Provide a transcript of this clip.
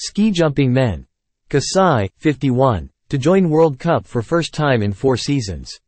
Ski jumping men. Kasai, 51, to join World Cup for first time in 4 seasons.